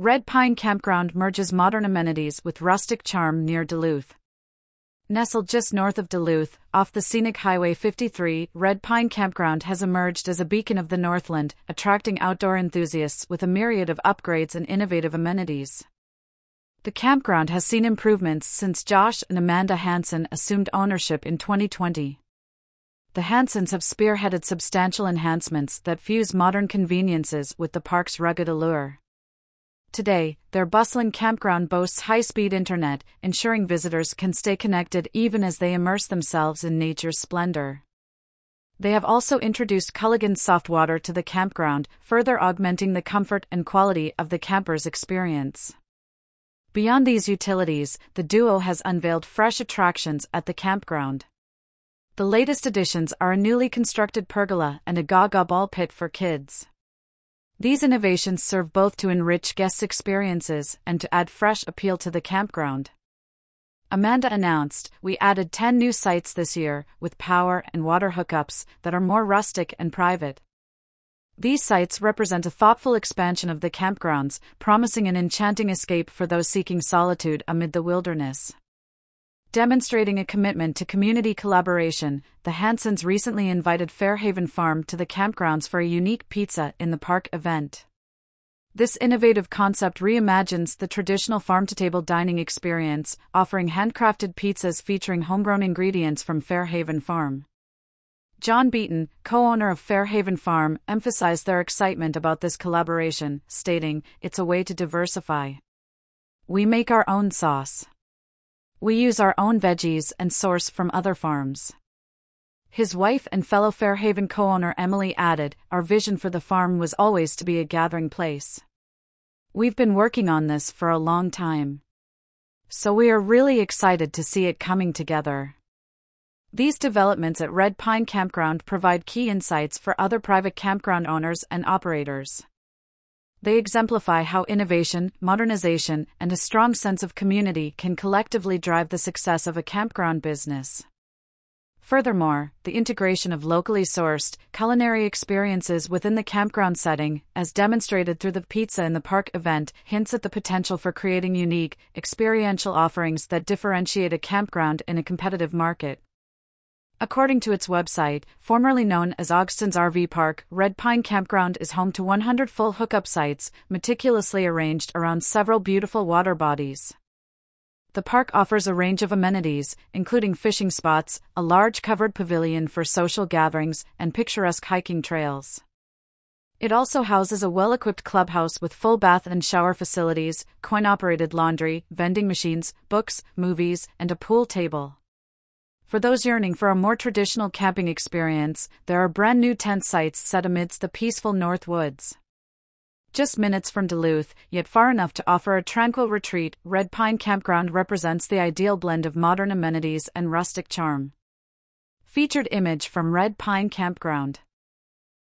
Red Pine Campground merges modern amenities with rustic charm near Duluth. Nestled just north of Duluth, off the scenic Highway 53, Red Pine Campground has emerged as a beacon of the Northland, attracting outdoor enthusiasts with a myriad of upgrades and innovative amenities. The campground has seen improvements since Josh and Amanda Hansen assumed ownership in 2020. The Hansens have spearheaded substantial enhancements that fuse modern conveniences with the park's rugged allure. Today, their bustling campground boasts high-speed internet, ensuring visitors can stay connected even as they immerse themselves in nature's splendor. They have also introduced Culligan soft water to the campground, further augmenting the comfort and quality of the camper's experience. Beyond these utilities, the duo has unveiled fresh attractions at the campground. The latest additions are a newly constructed pergola and a gaga ball pit for kids. These innovations serve both to enrich guests' experiences and to add fresh appeal to the campground. Amanda announced, "We added 10 new sites this year, with power and water hookups that are more rustic and private." These sites represent a thoughtful expansion of the campgrounds, promising an enchanting escape for those seeking solitude amid the wilderness. Demonstrating a commitment to community collaboration, the Hansens recently invited Fairhaven Farm to the campgrounds for a unique pizza in the park event. This innovative concept reimagines the traditional farm-to-table dining experience, offering handcrafted pizzas featuring homegrown ingredients from Fairhaven Farm. John Beaton, co-owner of Fairhaven Farm, emphasized their excitement about this collaboration, stating, "It's a way to diversify. We make our own sauce. We use our own veggies and source from other farms." His wife and fellow Fairhaven co-owner Emily added, "Our vision for the farm was always to be a gathering place. We've been working on this for a long time. So we are really excited to see it coming together." These developments at Red Pine Campground provide key insights for other private campground owners and operators. They exemplify how innovation, modernization, and a strong sense of community can collectively drive the success of a campground business. Furthermore, the integration of locally sourced, culinary experiences within the campground setting, as demonstrated through the Pizza in the Park event, hints at the potential for creating unique, experiential offerings that differentiate a campground in a competitive market. According to its website, formerly known as Ogston's RV Park, Red Pine Campground is home to 100 full hookup sites, meticulously arranged around several beautiful water bodies. The park offers a range of amenities, including fishing spots, a large covered pavilion for social gatherings, and picturesque hiking trails. It also houses a well-equipped clubhouse with full bath and shower facilities, coin-operated laundry, vending machines, books, movies, and a pool table. For those yearning for a more traditional camping experience, there are brand new tent sites set amidst the peaceful North Woods. Just minutes from Duluth, yet far enough to offer a tranquil retreat, Red Pine Campground represents the ideal blend of modern amenities and rustic charm. Featured image from Red Pine Campground.